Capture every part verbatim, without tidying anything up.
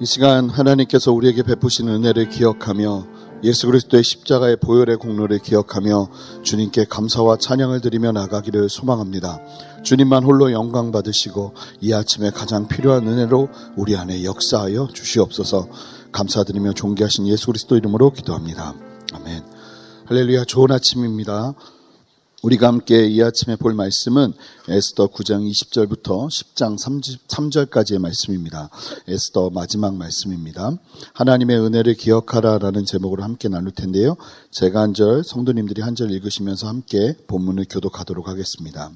이 시간 하나님께서 우리에게 베푸신 은혜를 기억하며 예수 그리스도의 십자가의 보혈의 공로를 기억하며 주님께 감사와 찬양을 드리며 나가기를 소망합니다. 주님만 홀로 영광 받으시고 이 아침에 가장 필요한 은혜로 우리 안에 역사하여 주시옵소서. 감사드리며 존귀하신 예수 그리스도 이름으로 기도합니다. 아멘. 할렐루야. 좋은 아침입니다. 우리가 함께 이 아침에 볼 말씀은 에스더 구 장 이십 절부터 십 장 삼 절까지의 말씀입니다. 에스더 마지막 말씀입니다. 하나님의 은혜를 기억하라라는 제목으로 함께 나눌 텐데요. 제가 한 절, 성도님들이 한 절 읽으시면서 함께 본문을 교독하도록 하겠습니다.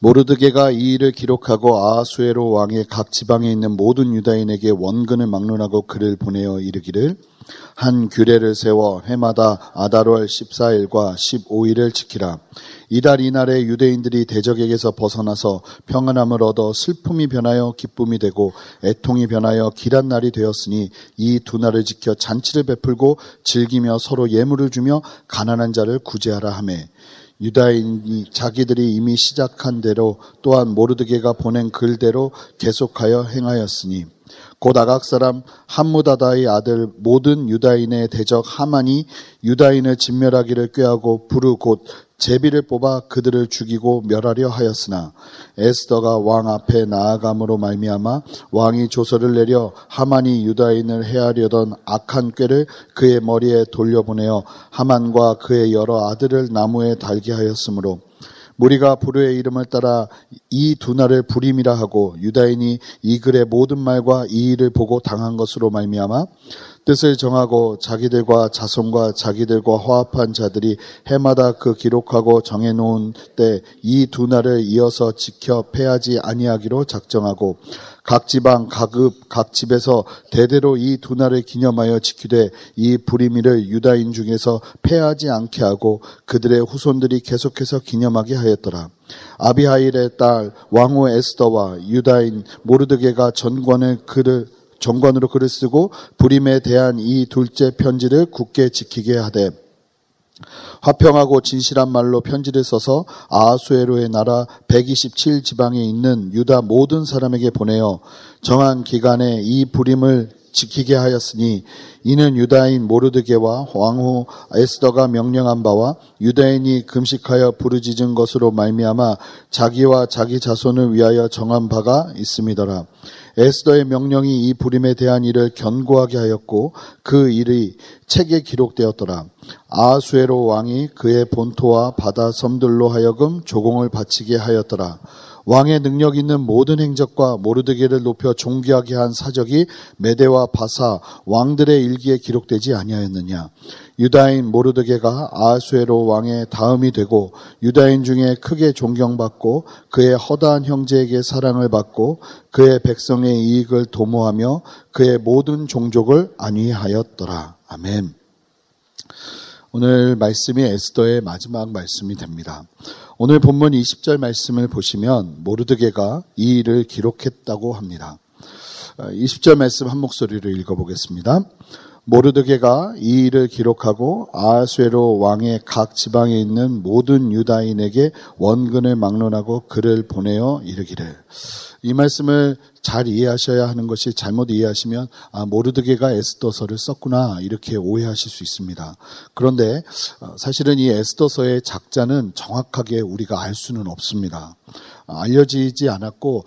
모르드게가 이 일을 기록하고 아하수에로 왕의 각 지방에 있는 모든 유다인에게 원근을 막론하고 글을 보내어 이르기를 한 규례를 세워 해마다 아다롤 십사 일과 십오 일을 지키라. 이달 이날에 유대인들이 대적에게서 벗어나서 평안함을 얻어 슬픔이 변하여 기쁨이 되고 애통이 변하여 길한 날이 되었으니 이 두 날을 지켜 잔치를 베풀고 즐기며 서로 예물을 주며 가난한 자를 구제하라 하며 유다인이 자기들이 이미 시작한 대로 또한 모르드게가 보낸 글대로 계속하여 행하였으니 곧 아각 사람 함무다다의 아들 모든 유다인의 대적 하만이 유다인을 진멸하기를 꾀하고 부르 곧 제비를 뽑아 그들을 죽이고 멸하려 하였으나 에스더가 왕 앞에 나아감으로 말미암아 왕이 조서를 내려 하만이 유다인을 해하려던 악한 꾀를 그의 머리에 돌려보내어 하만과 그의 여러 아들을 나무에 달게 하였으므로 무리가 부르의 이름을 따라 이 두 날을 부림이라 하고 유다인이 이 글의 모든 말과 이 일을 보고 당한 것으로 말미암아 뜻을 정하고 자기들과 자손과 자기들과 화합한 자들이 해마다 그 기록하고 정해놓은 때 이 두 날을 이어서 지켜 패하지 아니하기로 작정하고 각 지방 각읍 각 집에서 대대로 이 두 날을 기념하여 지키되 이 부림이를 유다인 중에서 패하지 않게 하고 그들의 후손들이 계속해서 기념하게 하였더라. 아비하일의 딸 왕후 에스더와 유다인 모르드게가 전관을 글을 정관으로 글을 쓰고 부림에 대한 이 둘째 편지를 굳게 지키게 하되 화평하고 진실한 말로 편지를 써서 아하수에로의 나라 백이십칠 지방에 있는 유다 모든 사람에게 보내어 정한 기간에 이 부림을 지키게 하였으니 이는 유다인 모르드게와 왕후 에스더가 명령한 바와 유다인이 금식하여 부르짖은 것으로 말미암아 자기와 자기 자손을 위하여 정한 바가 있음이더라. 에스더의 명령이 이 부림에 대한 일을 견고하게 하였고 그 일이 책에 기록되었더라. 아하수에로 왕이 그의 본토와 바다 섬들로 하여금 조공을 바치게 하였더라. 왕의 능력 있는 모든 행적과 모르드게를 높여 존귀하게 한 사적이 메대와 바사 왕들의 일기에 기록되지 아니하였느냐. 유다인 모르드게가 아하수에로 왕의 다음이 되고 유다인 중에 크게 존경받고 그의 허다한 형제에게 사랑을 받고 그의 백성의 이익을 도모하며 그의 모든 종족을 안위하였더라. 아멘. 오늘 말씀이 에스더의 마지막 말씀이 됩니다. 오늘 본문 이십 절 말씀을 보시면 모르드게가 이 일을 기록했다고 합니다. 이십 절 말씀 한 목소리로 읽어보겠습니다. 모르드게가 이 일을 기록하고 아하수에로 왕의 각 지방에 있는 모든 유다인에게 원근을 막론하고 글을 보내어 이르기를. 이 말씀을 잘 이해하셔야 하는 것이 잘못 이해하시면 아, 모르드게가 에스더서를 썼구나 이렇게 오해하실 수 있습니다. 그런데 사실은 이 에스더서의 작자는 정확하게 우리가 알 수는 없습니다. 알려지지 않았고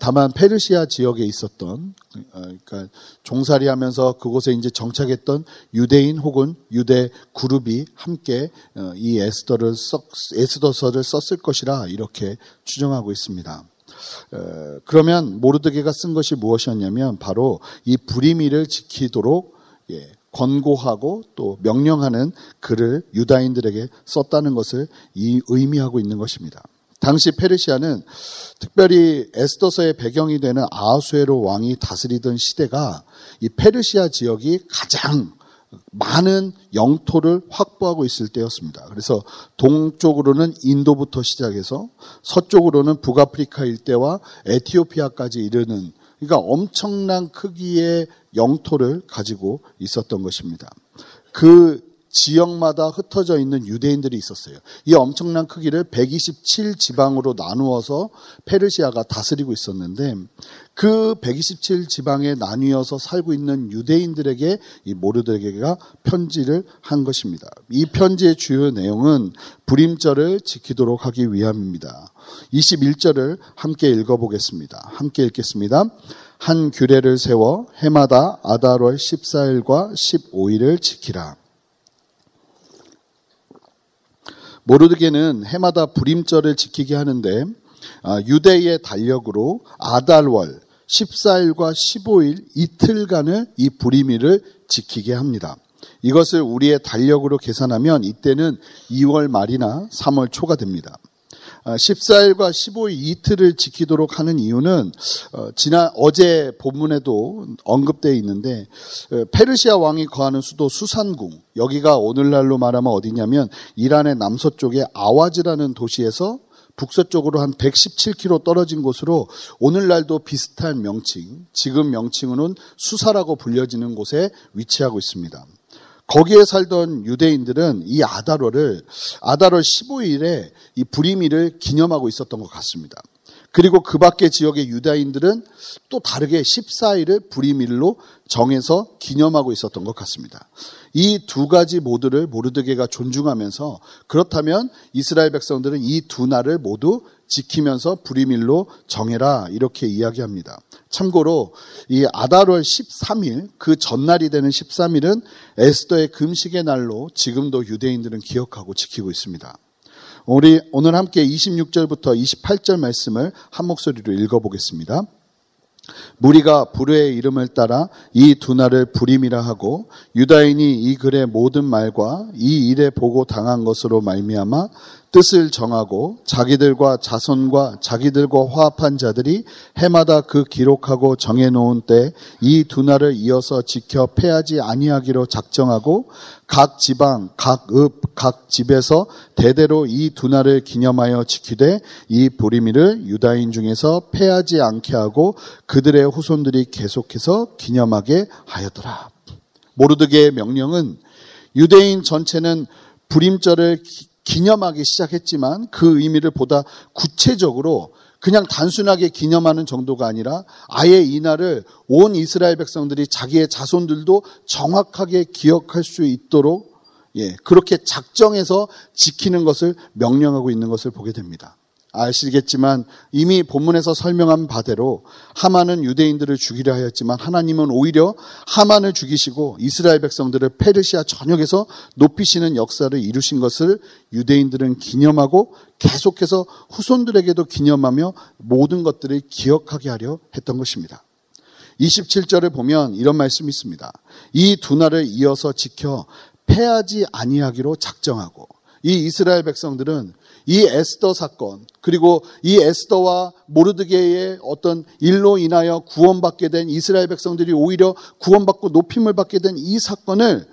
다만 페르시아 지역에 있었던 그러니까 종살이하면서 그곳에 이제 정착했던 유대인 혹은 유대 그룹이 함께 이 에스더를 썼, 에스더서를 썼을 것이라 이렇게 추정하고 있습니다. 그러면 모르드게가 쓴 것이 무엇이었냐면 바로 이 부림일을 지키도록 권고하고 또 명령하는 글을 유다인들에게 썼다는 것을 이 의미하고 있는 것입니다. 당시 페르시아는 특별히 에스더서의 배경이 되는 아하수에로 왕이 다스리던 시대가 이 페르시아 지역이 가장 많은 영토를 확보하고 있을 때였습니다. 그래서 동쪽으로는 인도부터 시작해서 서쪽으로는 북아프리카 일대와 에티오피아까지 이르는 그러니까 엄청난 크기의 영토를 가지고 있었던 것입니다. 그 지역마다 흩어져 있는 유대인들이 있었어요. 이 엄청난 크기를 백이십칠 지방으로 나누어서 페르시아가 다스리고 있었는데, 그 백이십칠 지방에 나뉘어서 살고 있는 유대인들에게 이 모르드게가 편지를 한 것입니다. 이 편지의 주요 내용은 불임절을 지키도록 하기 위함입니다. 이십일 절을 함께 읽어보겠습니다. 함께 읽겠습니다. 한 규례를 세워 해마다 아달월 십사 일과 십오 일을 지키라. 모르드게는 해마다 불임절을 지키게 하는데, 유대의 달력으로 아달월 십사 일과 십오 일 이틀간을 이 불임일을 지키게 합니다. 이것을 우리의 달력으로 계산하면 이때는 이월 말이나 삼월 초가 됩니다. 십사 일과 십오 일 이틀을 지키도록 하는 이유는 지난 어제 본문에도 언급되어 있는데, 페르시아 왕이 거하는 수도 수산궁, 여기가 오늘날로 말하면 어디냐면 이란의 남서쪽의 아와즈라는 도시에서 북서쪽으로 한 백십칠 킬로미터 떨어진 곳으로 오늘날도 비슷한 명칭, 지금 명칭으로는 수사라고 불려지는 곳에 위치하고 있습니다. 거기에 살던 유대인들은 이 아달월을 아달월 십오 일에 이 불임일을 기념하고 있었던 것 같습니다. 그리고 그 밖의 지역의 유대인들은 또 다르게 십사 일을 불임일로 정해서 기념하고 있었던 것 같습니다. 이 두 가지 모두를 모르드게가 존중하면서, 그렇다면 이스라엘 백성들은 이 두 날을 모두 지키면서 불임일로 정해라, 이렇게 이야기합니다. 참고로 이 아달월 십삼 일, 그 전날이 되는 십삼 일은 에스더의 금식의 날로 지금도 유대인들은 기억하고 지키고 있습니다. 우리 오늘 함께 이십육 절부터 이십팔 절 말씀을 한 목소리로 읽어보겠습니다. 무리가 불의 이름을 따라 이 두 날을 불임이라 하고, 유다인이 이 글의 모든 말과 이 일에 보고 당한 것으로 말미암아 뜻을 정하고, 자기들과 자손과 자기들과 화합한 자들이 해마다 그 기록하고 정해놓은 때 이 두 날을 이어서 지켜 패하지 아니하기로 작정하고, 각 지방, 각 읍, 각 집에서 대대로 이 두 날을 기념하여 지키되, 이 불임일을 유다인 중에서 패하지 않게 하고 그들의 후손들이 계속해서 기념하게 하였더라. 모르드게의 명령은, 유대인 전체는 불임절을 기념하기 시작했지만 그 의미를 보다 구체적으로 그냥 단순하게 기념하는 정도가 아니라 아예 이날을 온 이스라엘 백성들이, 자기의 자손들도 정확하게 기억할 수 있도록, 예, 그렇게 작정해서 지키는 것을 명령하고 있는 것을 보게 됩니다. 아시겠지만 이미 본문에서 설명한 바대로 하만은 유대인들을 죽이려 하였지만 하나님은 오히려 하만을 죽이시고 이스라엘 백성들을 페르시아 전역에서 높이시는 역사를 이루신 것을 유대인들은 기념하고, 계속해서 후손들에게도 기념하며 모든 것들을 기억하게 하려 했던 것입니다. 이십칠 절을 보면 이런 말씀이 있습니다. 이 두 날을 이어서 지켜 패하지 아니하기로 작정하고, 이 이스라엘 백성들은 이 에스더 사건, 그리고 이 에스더와 모르드게의 어떤 일로 인하여 구원받게 된 이스라엘 백성들이 오히려 구원받고 높임을 받게 된 이 사건을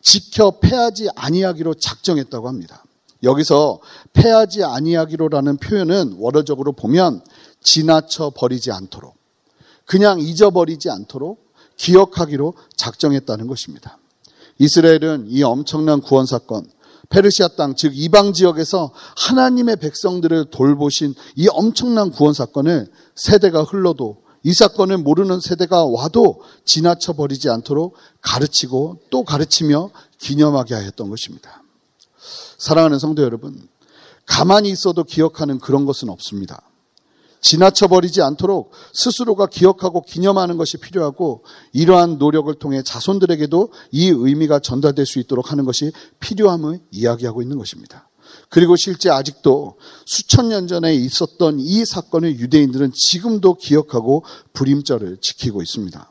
지켜 패하지 아니하기로 작정했다고 합니다. 여기서 패하지 아니하기로라는 표현은 원어적으로 보면 지나쳐 버리지 않도록, 그냥 잊어버리지 않도록 기억하기로 작정했다는 것입니다. 이스라엘은 이 엄청난 구원 사건, 페르시아 땅, 즉 이방 지역에서 하나님의 백성들을 돌보신 이 엄청난 구원 사건을 세대가 흘러도, 이 사건을 모르는 세대가 와도 지나쳐 버리지 않도록 가르치고 또 가르치며 기념하게 하였던 것입니다. 사랑하는 성도 여러분, 가만히 있어도 기억하는 그런 것은 없습니다. 지나쳐 버리지 않도록 스스로가 기억하고 기념하는 것이 필요하고, 이러한 노력을 통해 자손들에게도 이 의미가 전달될 수 있도록 하는 것이 필요함을 이야기하고 있는 것입니다. 그리고 실제 아직도 수천 년 전에 있었던 이 사건을 유대인들은 지금도 기억하고 불임절을 지키고 있습니다.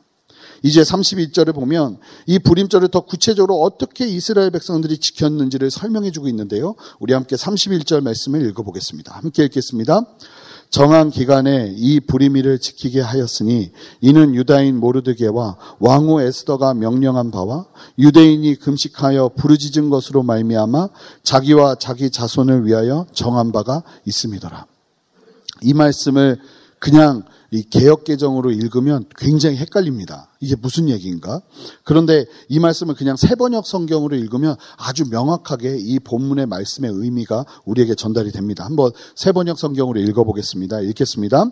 이제 삼십일 절을 보면 이 불임절을 더 구체적으로 어떻게 이스라엘 백성들이 지켰는지를 설명해주고 있는데요. 우리 함께 삼십일 절 말씀을 읽어보겠습니다. 함께 읽겠습니다. 정한 기간에 이 불임일을 지키게 하였으니, 이는 유다인 모르드게와 왕후 에스더가 명령한 바와 유대인이 금식하여 부르짖은 것으로 말미암아 자기와 자기 자손을 위하여 정한 바가 있음이더라. 이 말씀을 그냥 이 개역개정으로 읽으면 굉장히 헷갈립니다. 이게 무슨 얘기인가? 그런데 이 말씀을 그냥 새번역 성경으로 읽으면 아주 명확하게 이 본문의 말씀의 의미가 우리에게 전달이 됩니다. 한번 새번역 성경으로 읽어보겠습니다. 읽겠습니다.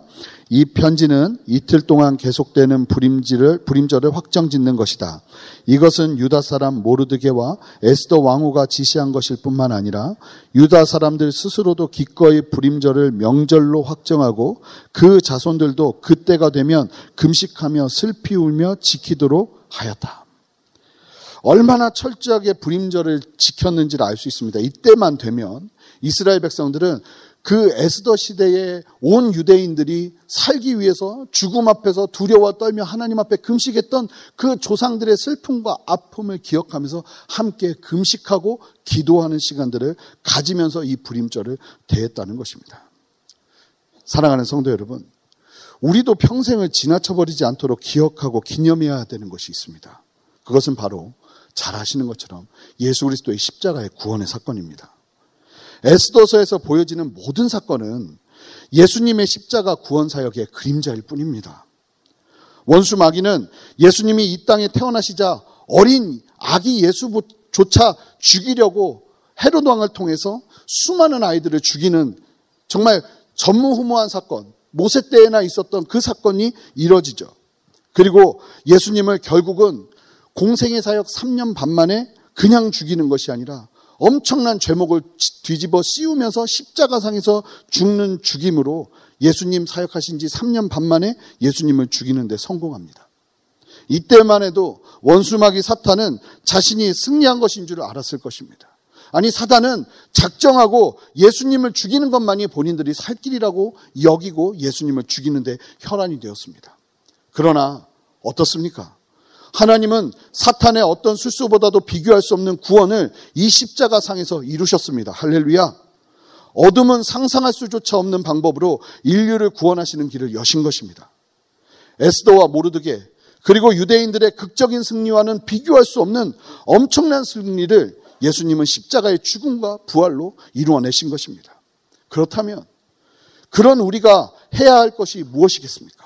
이 편지는 이틀 동안 계속되는 불임질을, 불임절을 확정짓는 것이다. 이것은 유다 사람 모르드게와 에스더 왕후가 지시한 것일 뿐만 아니라 유다 사람들 스스로도 기꺼이 불임절을 명절로 확정하고 그 자손들도 그때가 되면 금식하며 슬피 울며 지키도록 하였다. 얼마나 철저하게 불임절을 지켰는지를 알 수 있습니다. 이때만 되면 이스라엘 백성들은 그 에스더 시대에 온 유대인들이 살기 위해서 죽음 앞에서 두려워 떨며 하나님 앞에 금식했던 그 조상들의 슬픔과 아픔을 기억하면서 함께 금식하고 기도하는 시간들을 가지면서 이 불임절을 대했다는 것입니다. 사랑하는 성도 여러분, 우리도 평생을 지나쳐버리지 않도록 기억하고 기념해야 되는 것이 있습니다. 그것은 바로 잘 아시는 것처럼 예수 그리스도의 십자가의 구원의 사건입니다. 에스더서에서 보여지는 모든 사건은 예수님의 십자가 구원 사역의 그림자일 뿐입니다. 원수 마귀는 예수님이 이 땅에 태어나시자 어린 아기 예수조차 죽이려고 헤롯 왕을 통해서 수많은 아이들을 죽이는 정말 전무후무한 사건, 모세 때에나 있었던 그 사건이 이뤄지죠. 그리고 예수님을 결국은 공생의 사역 삼 년 반 만에 그냥 죽이는 것이 아니라 엄청난 죄목을 뒤집어 씌우면서 십자가상에서 죽는 죽임으로 예수님 사역하신 지 삼 년 반 만에 예수님을 죽이는 데 성공합니다. 이때만 해도 원수마귀 사탄은 자신이 승리한 것인 줄 알았을 것입니다. 아니, 사단은 작정하고 예수님을 죽이는 것만이 본인들이 살 길이라고 여기고 예수님을 죽이는 데 혈안이 되었습니다. 그러나 어떻습니까? 하나님은 사탄의 어떤 술수보다도 비교할 수 없는 구원을 이 십자가 상에서 이루셨습니다. 할렐루야. 어둠은 상상할 수조차 없는 방법으로 인류를 구원하시는 길을 여신 것입니다. 에스더와 모르드게, 그리고 유대인들의 극적인 승리와는 비교할 수 없는 엄청난 승리를 예수님은 십자가의 죽음과 부활로 이루어내신 것입니다. 그렇다면 그런 우리가 해야 할 것이 무엇이겠습니까?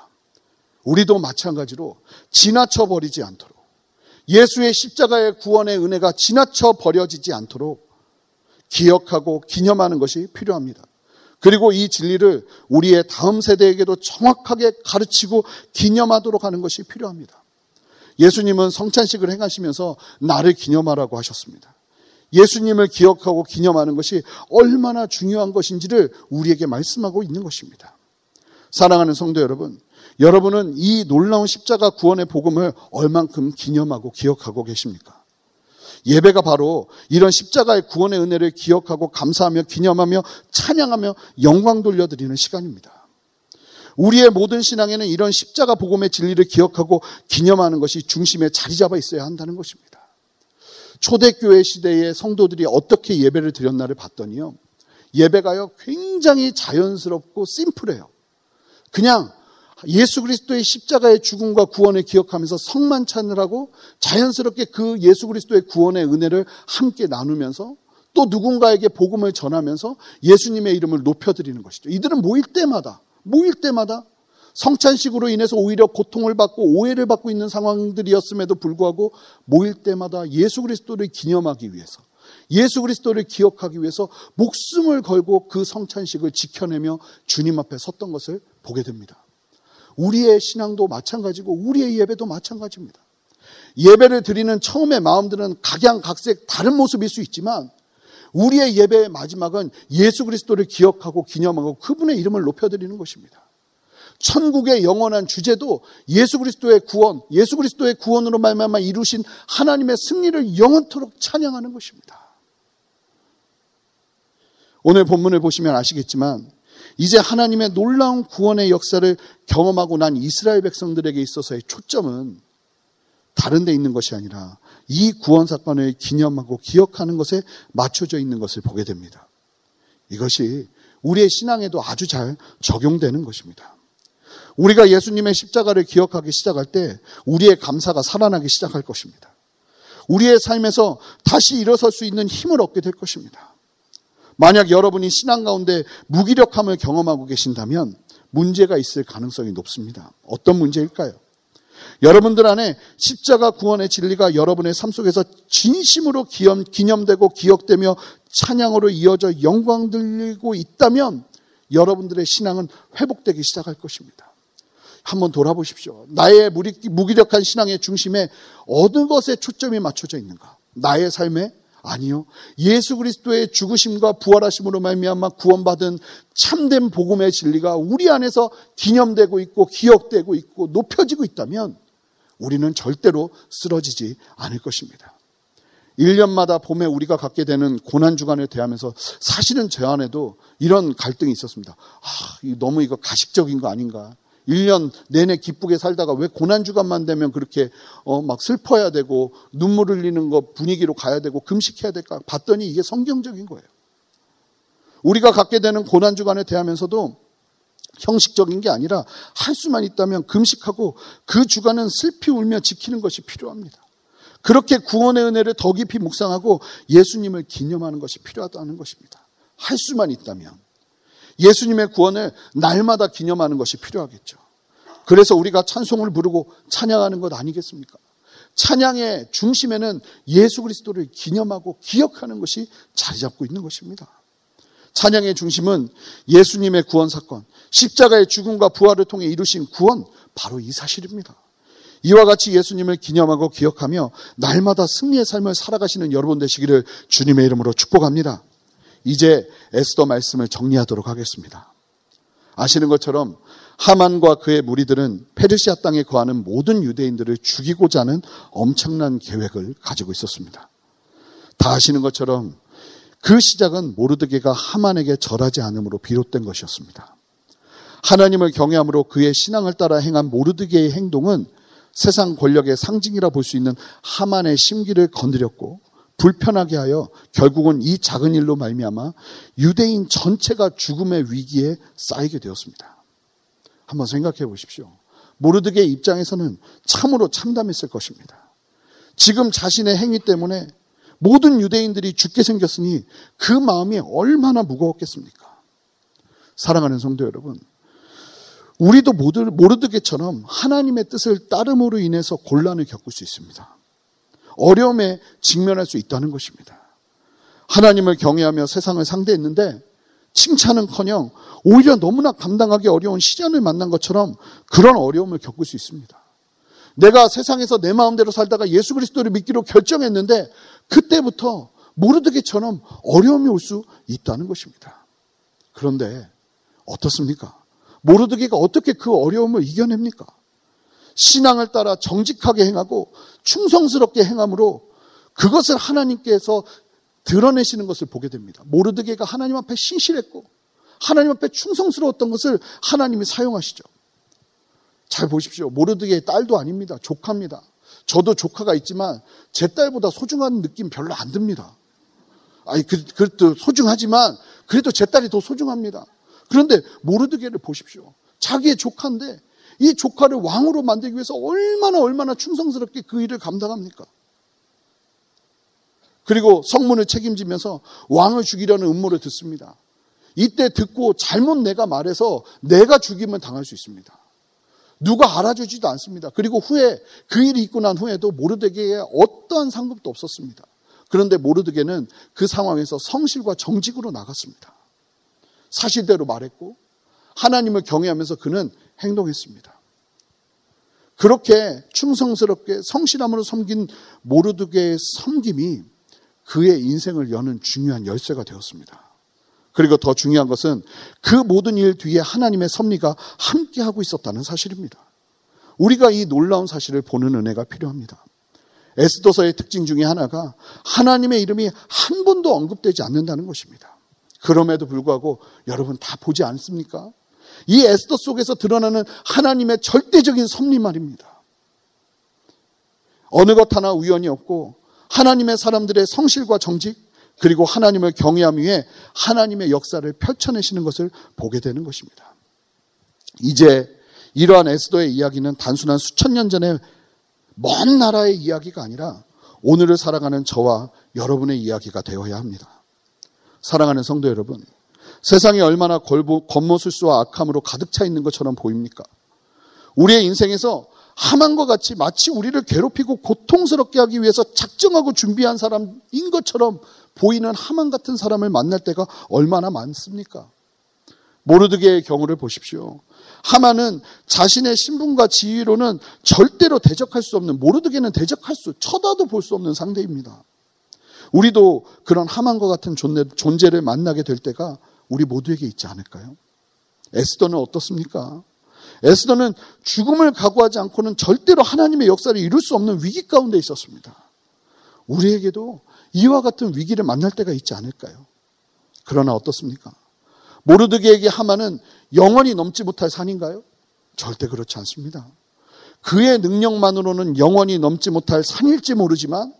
우리도 마찬가지로 지나쳐버리지 않도록, 예수의 십자가의 구원의 은혜가 지나쳐버려지지 않도록 기억하고 기념하는 것이 필요합니다. 그리고 이 진리를 우리의 다음 세대에게도 정확하게 가르치고 기념하도록 하는 것이 필요합니다. 예수님은 성찬식을 행하시면서 나를 기념하라고 하셨습니다. 예수님을 기억하고 기념하는 것이 얼마나 중요한 것인지를 우리에게 말씀하고 있는 것입니다. 사랑하는 성도 여러분, 여러분은 이 놀라운 십자가 구원의 복음을 얼만큼 기념하고 기억하고 계십니까? 예배가 바로 이런 십자가의 구원의 은혜를 기억하고 감사하며 기념하며 찬양하며 영광 돌려드리는 시간입니다. 우리의 모든 신앙에는 이런 십자가 복음의 진리를 기억하고 기념하는 것이 중심에 자리 잡아 있어야 한다는 것입니다. 초대교회 시대의 성도들이 어떻게 예배를 드렸나를 봤더니요, 예배가요 굉장히 자연스럽고 심플해요. 그냥 예수 그리스도의 십자가의 죽음과 구원을 기억하면서 성만 찬을하고 자연스럽게 그 예수 그리스도의 구원의 은혜를 함께 나누면서 또 누군가에게 복음을 전하면서 예수님의 이름을 높여드리는 것이죠. 이들은 모일 때마다 모일 때마다 성찬식으로 인해서 오히려 고통을 받고 오해를 받고 있는 상황들이었음에도 불구하고 모일 때마다 예수 그리스도를 기념하기 위해서, 예수 그리스도를 기억하기 위해서 목숨을 걸고 그 성찬식을 지켜내며 주님 앞에 섰던 것을 보게 됩니다. 우리의 신앙도 마찬가지고 우리의 예배도 마찬가지입니다. 예배를 드리는 처음의 마음들은 각양각색 다른 모습일 수 있지만 우리의 예배의 마지막은 예수 그리스도를 기억하고 기념하고 그분의 이름을 높여드리는 것입니다. 천국의 영원한 주제도 예수 그리스도의 구원, 예수 그리스도의 구원으로 말미암아 이루신 하나님의 승리를 영원토록 찬양하는 것입니다. 오늘 본문을 보시면 아시겠지만 이제 하나님의 놀라운 구원의 역사를 경험하고 난 이스라엘 백성들에게 있어서의 초점은 다른 데 있는 것이 아니라 이 구원 사건을 기념하고 기억하는 것에 맞춰져 있는 것을 보게 됩니다. 이것이 우리의 신앙에도 아주 잘 적용되는 것입니다. 우리가 예수님의 십자가를 기억하기 시작할 때 우리의 감사가 살아나기 시작할 것입니다. 우리의 삶에서 다시 일어설 수 있는 힘을 얻게 될 것입니다. 만약 여러분이 신앙 가운데 무기력함을 경험하고 계신다면 문제가 있을 가능성이 높습니다. 어떤 문제일까요? 여러분들 안에 십자가 구원의 진리가 여러분의 삶 속에서 진심으로 기념되고 기억되며 찬양으로 이어져 영광 들리고 있다면 여러분들의 신앙은 회복되기 시작할 것입니다. 한번 돌아보십시오. 나의 무기력한 신앙의 중심에 어느 것에 초점이 맞춰져 있는가? 나의 삶에? 아니요. 예수 그리스도의 죽으심과 부활하심으로 말미암아 구원받은 참된 복음의 진리가 우리 안에서 기념되고 있고 기억되고 있고 높여지고 있다면 우리는 절대로 쓰러지지 않을 것입니다. 일 년마다 봄에 우리가 갖게 되는 고난주간을 대하면서 사실은 제 안에도 이런 갈등이 있었습니다. 아, 너무 이거 가식적인 거 아닌가. 일 년 내내 기쁘게 살다가 왜 고난주간만 되면 그렇게 어, 막 슬퍼야 되고 눈물 흘리는 거 분위기로 가야 되고 금식해야 될까? 봤더니 이게 성경적인 거예요. 우리가 갖게 되는 고난주간에 대하면서도 형식적인 게 아니라 할 수만 있다면 금식하고 그 주간은 슬피 울며 지키는 것이 필요합니다. 그렇게 구원의 은혜를 더 깊이 묵상하고 예수님을 기념하는 것이 필요하다는 것입니다. 할 수만 있다면. 예수님의 구원을 날마다 기념하는 것이 필요하겠죠. 그래서 우리가 찬송을 부르고 찬양하는 것 아니겠습니까? 찬양의 중심에는 예수 그리스도를 기념하고 기억하는 것이 자리 잡고 있는 것입니다. 찬양의 중심은 예수님의 구원 사건, 십자가의 죽음과 부활을 통해 이루신 구원, 바로 이 사실입니다. 이와 같이 예수님을 기념하고 기억하며 날마다 승리의 삶을 살아가시는 여러분 되시기를 주님의 이름으로 축복합니다. 이제 에스더 말씀을 정리하도록 하겠습니다. 아시는 것처럼 하만과 그의 무리들은 페르시아 땅에 거하는 모든 유대인들을 죽이고자 하는 엄청난 계획을 가지고 있었습니다. 다 아시는 것처럼 그 시작은 모르드게가 하만에게 절하지 않음으로 비롯된 것이었습니다. 하나님을 경외함으로 그의 신앙을 따라 행한 모르드게의 행동은 세상 권력의 상징이라 볼 수 있는 하만의 심기를 건드렸고 불편하게 하여 결국은 이 작은 일로 말미암아 유대인 전체가 죽음의 위기에 쌓이게 되었습니다. 한번 생각해 보십시오. 모르드게의 입장에서는 참으로 참담했을 것입니다. 지금 자신의 행위 때문에 모든 유대인들이 죽게 생겼으니 그 마음이 얼마나 무거웠겠습니까? 사랑하는 성도 여러분, 우리도 모르드게처럼 하나님의 뜻을 따름으로 인해서 곤란을 겪을 수 있습니다. 어려움에 직면할 수 있다는 것입니다. 하나님을 경외하며 세상을 상대했는데 칭찬은커녕 오히려 너무나 감당하기 어려운 시련을 만난 것처럼 그런 어려움을 겪을 수 있습니다. 내가 세상에서 내 마음대로 살다가 예수 그리스도를 믿기로 결정했는데 그때부터 모르드게처럼 어려움이 올 수 있다는 것입니다. 그런데 어떻습니까? 모르드게가 어떻게 그 어려움을 이겨냅니까? 신앙을 따라 정직하게 행하고 충성스럽게 행함으로 그것을 하나님께서 드러내시는 것을 보게 됩니다. 모르드게가 하나님 앞에 신실했고 하나님 앞에 충성스러웠던 것을 하나님이 사용하시죠. 잘 보십시오. 모르드게의 딸도 아닙니다. 조카입니다. 저도 조카가 있지만 제 딸보다 소중한 느낌 별로 안 듭니다. 아니, 그, 그래도 소중하지만 그래도 제 딸이 더 소중합니다. 그런데 모르드게를 보십시오. 자기의 조카인데 이 조카를 왕으로 만들기 위해서 얼마나 얼마나 충성스럽게 그 일을 감당합니까? 그리고 성문을 책임지면서 왕을 죽이려는 음모를 듣습니다. 이때 듣고 잘못 내가 말해서 내가 죽임을 당할 수 있습니다. 누가 알아주지도 않습니다. 그리고 후에 그 일이 있고 난 후에도 모르드게에 어떠한 상급도 없었습니다. 그런데 모르드게는 그 상황에서 성실과 정직으로 나갔습니다. 사실대로 말했고 하나님을 경외하면서 그는 행동했습니다. 그렇게 충성스럽게 성실함으로 섬긴 모르드게의 섬김이 그의 인생을 여는 중요한 열쇠가 되었습니다. 그리고 더 중요한 것은 그 모든 일 뒤에 하나님의 섭리가 함께하고 있었다는 사실입니다. 우리가 이 놀라운 사실을 보는 은혜가 필요합니다. 에스더서의 특징 중에 하나가 하나님의 이름이 한 번도 언급되지 않는다는 것입니다. 그럼에도 불구하고 여러분 다 보지 않습니까? 이 에스더 속에서 드러나는 하나님의 절대적인 섭리 말입니다. 어느 것 하나 우연이 없고 하나님의 사람들의 성실과 정직 그리고 하나님을 경외함 위에 하나님의 역사를 펼쳐내시는 것을 보게 되는 것입니다. 이제 이러한 에스더의 이야기는 단순한 수천 년 전의 먼 나라의 이야기가 아니라 오늘을 살아가는 저와 여러분의 이야기가 되어야 합니다. 사랑하는 성도 여러분, 세상이 얼마나 겉모술수와 악함으로 가득 차 있는 것처럼 보입니까? 우리의 인생에서 하만과 같이 마치 우리를 괴롭히고 고통스럽게 하기 위해서 작정하고 준비한 사람인 것처럼 보이는 하만 같은 사람을 만날 때가 얼마나 많습니까? 모르드게의 경우를 보십시오. 하만은 자신의 신분과 지위로는 절대로 대적할 수 없는, 모르드게는 대적할 수, 쳐다도 볼 수 없는 상대입니다. 우리도 그런 하만과 같은 존재, 존재를 만나게 될 때가 우리 모두에게 있지 않을까요? 에스더는 어떻습니까? 에스더는 죽음을 각오하지 않고는 절대로 하나님의 역사를 이룰 수 없는 위기 가운데 있었습니다. 우리에게도 이와 같은 위기를 만날 때가 있지 않을까요? 그러나 어떻습니까? 모르드게에게 하만은 영원히 넘지 못할 산인가요? 절대 그렇지 않습니다. 그의 능력만으로는 영원히 넘지 못할 산일지 모르지만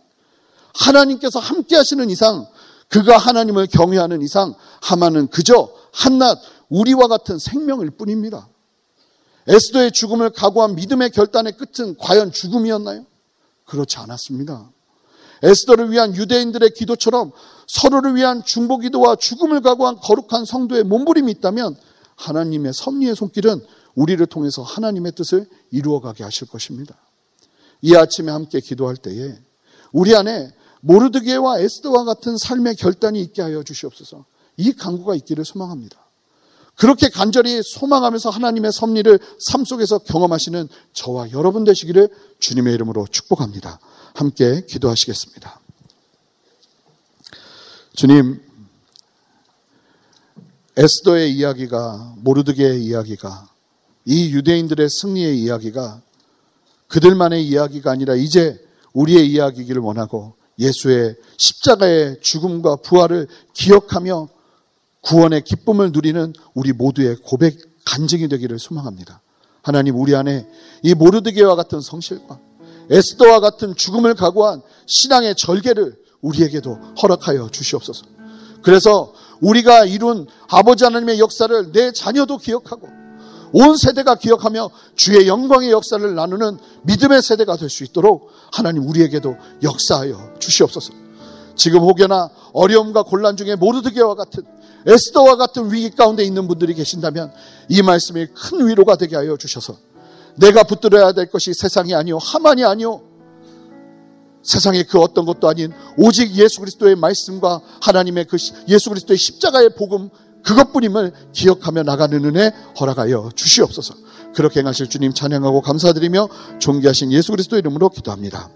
하나님께서 함께 하시는 이상, 그가 하나님을 경외하는 이상 하만은 그저 한낱 우리와 같은 생명일 뿐입니다. 에스더의 죽음을 각오한 믿음의 결단의 끝은 과연 죽음이었나요? 그렇지 않았습니다. 에스더를 위한 유대인들의 기도처럼 서로를 위한 중보기도와 죽음을 각오한 거룩한 성도의 몸부림이 있다면 하나님의 섭리의 손길은 우리를 통해서 하나님의 뜻을 이루어가게 하실 것입니다. 이 아침에 함께 기도할 때에 우리 안에 모르드게와 에스더와 같은 삶의 결단이 있게 하여 주시옵소서. 이 간구가 있기를 소망합니다. 그렇게 간절히 소망하면서 하나님의 섭리를 삶 속에서 경험하시는 저와 여러분 되시기를 주님의 이름으로 축복합니다. 함께 기도하시겠습니다. 주님, 에스더의 이야기가, 모르드게의 이야기가, 이 유대인들의 승리의 이야기가 그들만의 이야기가 아니라 이제 우리의 이야기이기를 원하고, 예수의 십자가의 죽음과 부활을 기억하며 구원의 기쁨을 누리는 우리 모두의 고백, 간증이 되기를 소망합니다. 하나님, 우리 안에 이 모르드게와 같은 성실과 에스더와 같은 죽음을 각오한 신앙의 절개를 우리에게도 허락하여 주시옵소서. 그래서 우리가 이룬 아버지 하나님의 역사를 내 자녀도 기억하고 온 세대가 기억하며 주의 영광의 역사를 나누는 믿음의 세대가 될 수 있도록 하나님 우리에게도 역사하여 주시옵소서. 지금 혹여나 어려움과 곤란 중에 모르드게와 같은 에스더와 같은 위기 가운데 있는 분들이 계신다면 이 말씀이 큰 위로가 되게 하여 주셔서 내가 붙들어야 될 것이 세상이 아니오, 하만이 아니오, 세상의 그 어떤 것도 아닌 오직 예수 그리스도의 말씀과 하나님의 그 예수 그리스도의 십자가의 복음 그것뿐임을 기억하며 나가는 은혜 허락하여 주시옵소서. 그렇게 행하실 주님 찬양하고 감사드리며 존귀하신 예수 그리스도 이름으로 기도합니다.